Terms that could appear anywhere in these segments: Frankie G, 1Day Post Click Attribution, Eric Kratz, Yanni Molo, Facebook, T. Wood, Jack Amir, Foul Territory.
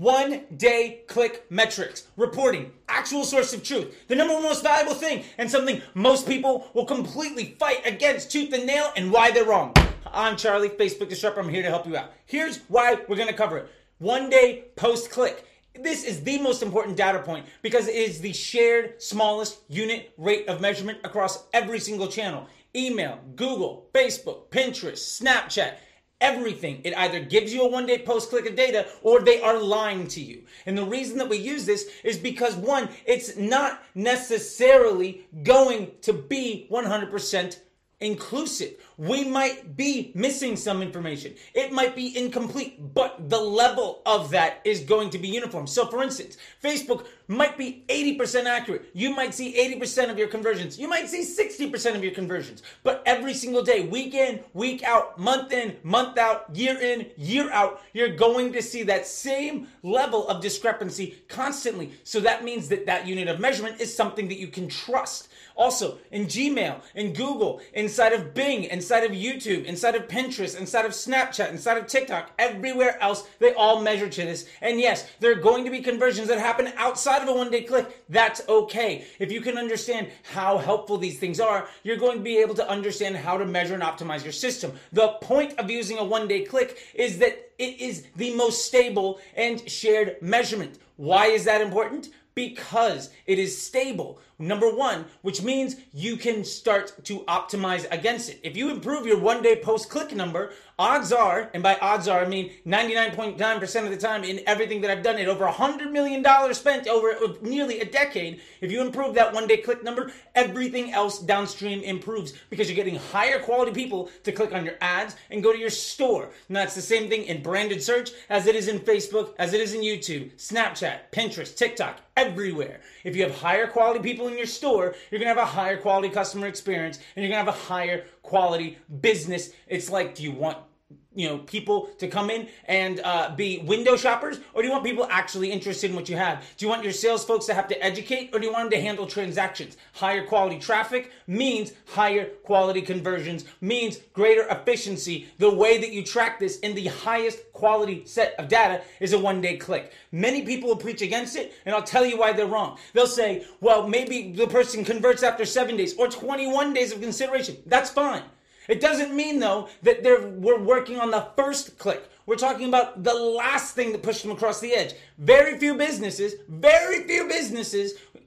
1-day click metrics, reporting, actual source of truth, the number one most valuable thing, and something most people will completely fight against tooth and nail, and why they're wrong. I'm Charlie, Facebook Disruptor. I'm here to help you out. Here's why we're going to cover it. 1-day post click. This is the most important data point because it is the shared smallest unit rate of measurement across every single channel. Email, Google, Facebook, Pinterest, Snapchat. Everything. It either gives you a 1-day post click of data or they are lying to you. And the reason that we use this is because, one, it's not necessarily going to be 100% inclusive. We might be missing some information. It might be incomplete, but the level of that is going to be uniform. So for instance, Facebook might be 80% accurate. You might see 80% of your conversions. You might see 60% of your conversions, but every single day, week in, week out, month in, month out, year in, year out, you're going to see that same level of discrepancy constantly. So that means that that unit of measurement is something that you can trust. Also in Gmail, in Google, inside of Bing, inside of YouTube, inside of Pinterest, inside of Snapchat, inside of TikTok, everywhere else, they all measure to this. And yes, there are going to be conversions that happen outside of a 1-day click. That's okay. If you can understand how helpful these things are, you're going to be able to understand how to measure and optimize your system. The point of using a 1-day click is that it is the most stable and shared measurement. Why is that important? Because it is stable, number one, which means you can start to optimize against it. If you improve your 1-day post click number, odds are, and by odds are, I mean 99.9% of the time in everything that I've done it, over $100 million spent over nearly a decade. If you improve that 1-day click number, everything else downstream improves because you're getting higher quality people to click on your ads and go to your store. And that's the same thing in branded search as it is in Facebook, as it is in YouTube, Snapchat, Pinterest, TikTok, everywhere. If you have higher quality people in your store, you're going to have a higher quality customer experience and you're going to have a higher quality business. It's like, do you want people to come in and be window shoppers, or do you want people actually interested in what you have? Do you want your sales folks to have to educate, or do you want them to handle transactions? Higher quality traffic means higher quality conversions, means greater efficiency. The way that you track this in the highest quality set of data is a 1-day click. Many people will preach against it, and I'll tell you why they're wrong. They'll say, well, maybe the person converts after 7 days or 21 days of consideration. That's fine. It doesn't mean, though, that we're working on the first click. We're talking about the last thing that pushed them across the edge. Very few businesses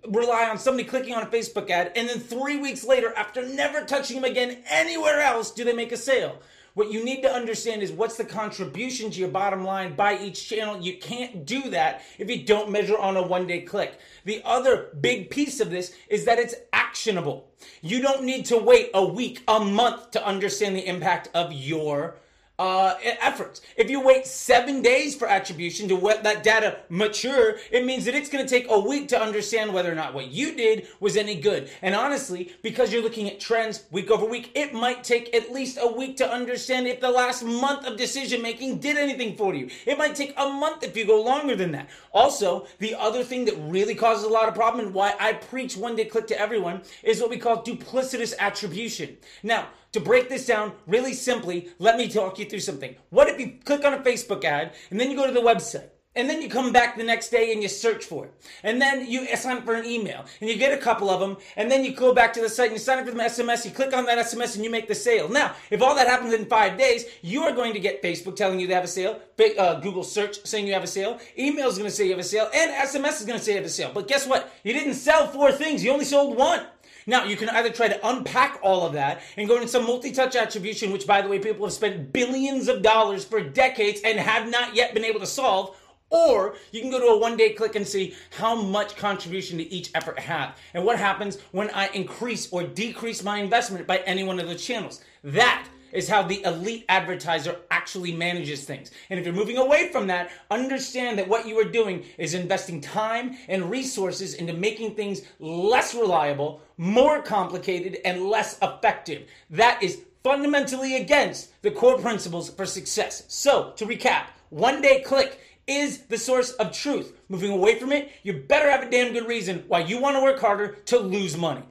rely on somebody clicking on a Facebook ad, and then 3 weeks later, after never touching them again anywhere else, do they make a sale. What you need to understand is what's the contribution to your bottom line by each channel. You can't do that if you don't measure on a 1-day click. The other big piece of this is that it's actionable. You don't need to wait a week, a month to understand the impact of your efforts. If you wait 7 days for attribution to let that data mature, it means that it's going to take a week to understand whether or not what you did was any good. And honestly, because you're looking at trends week over week, it might take at least a week to understand if the last month of decision making did anything for you. It might take a month if you go longer than that. Also, the other thing that really causes a lot of problem, and why I preach 1-day click to everyone, is what we call duplicitous attribution. Now, to break this down really simply, let me talk you through something. What if you click on a Facebook ad and then you go to the website and then you come back the next day and you search for it, and then you sign up for an email and you get a couple of them, and then you go back to the site and you sign up for the SMS, you click on that SMS and you make the sale. Now, if all that happens in 5 days, you are going to get Facebook telling you they have a sale, Google search saying you have a sale, email is going to say you have a sale, and SMS is going to say you have a sale. But guess what? You didn't sell 4 things. You only sold 1. Now, you can either try to unpack all of that and go into some multi-touch attribution, which, by the way, people have spent billions of dollars for decades and have not yet been able to solve, or you can go to a 1-day click and see how much contribution to each effort have and what happens when I increase or decrease my investment by any one of those channels. That is how the elite advertiser actually manages things. And if you're moving away from that, understand that what you are doing is investing time and resources into making things less reliable, more complicated, and less effective. That is fundamentally against the core principles for success. So, to recap, 1-day click is the source of truth. Moving away from it, you better have a damn good reason why you want to work harder to lose money.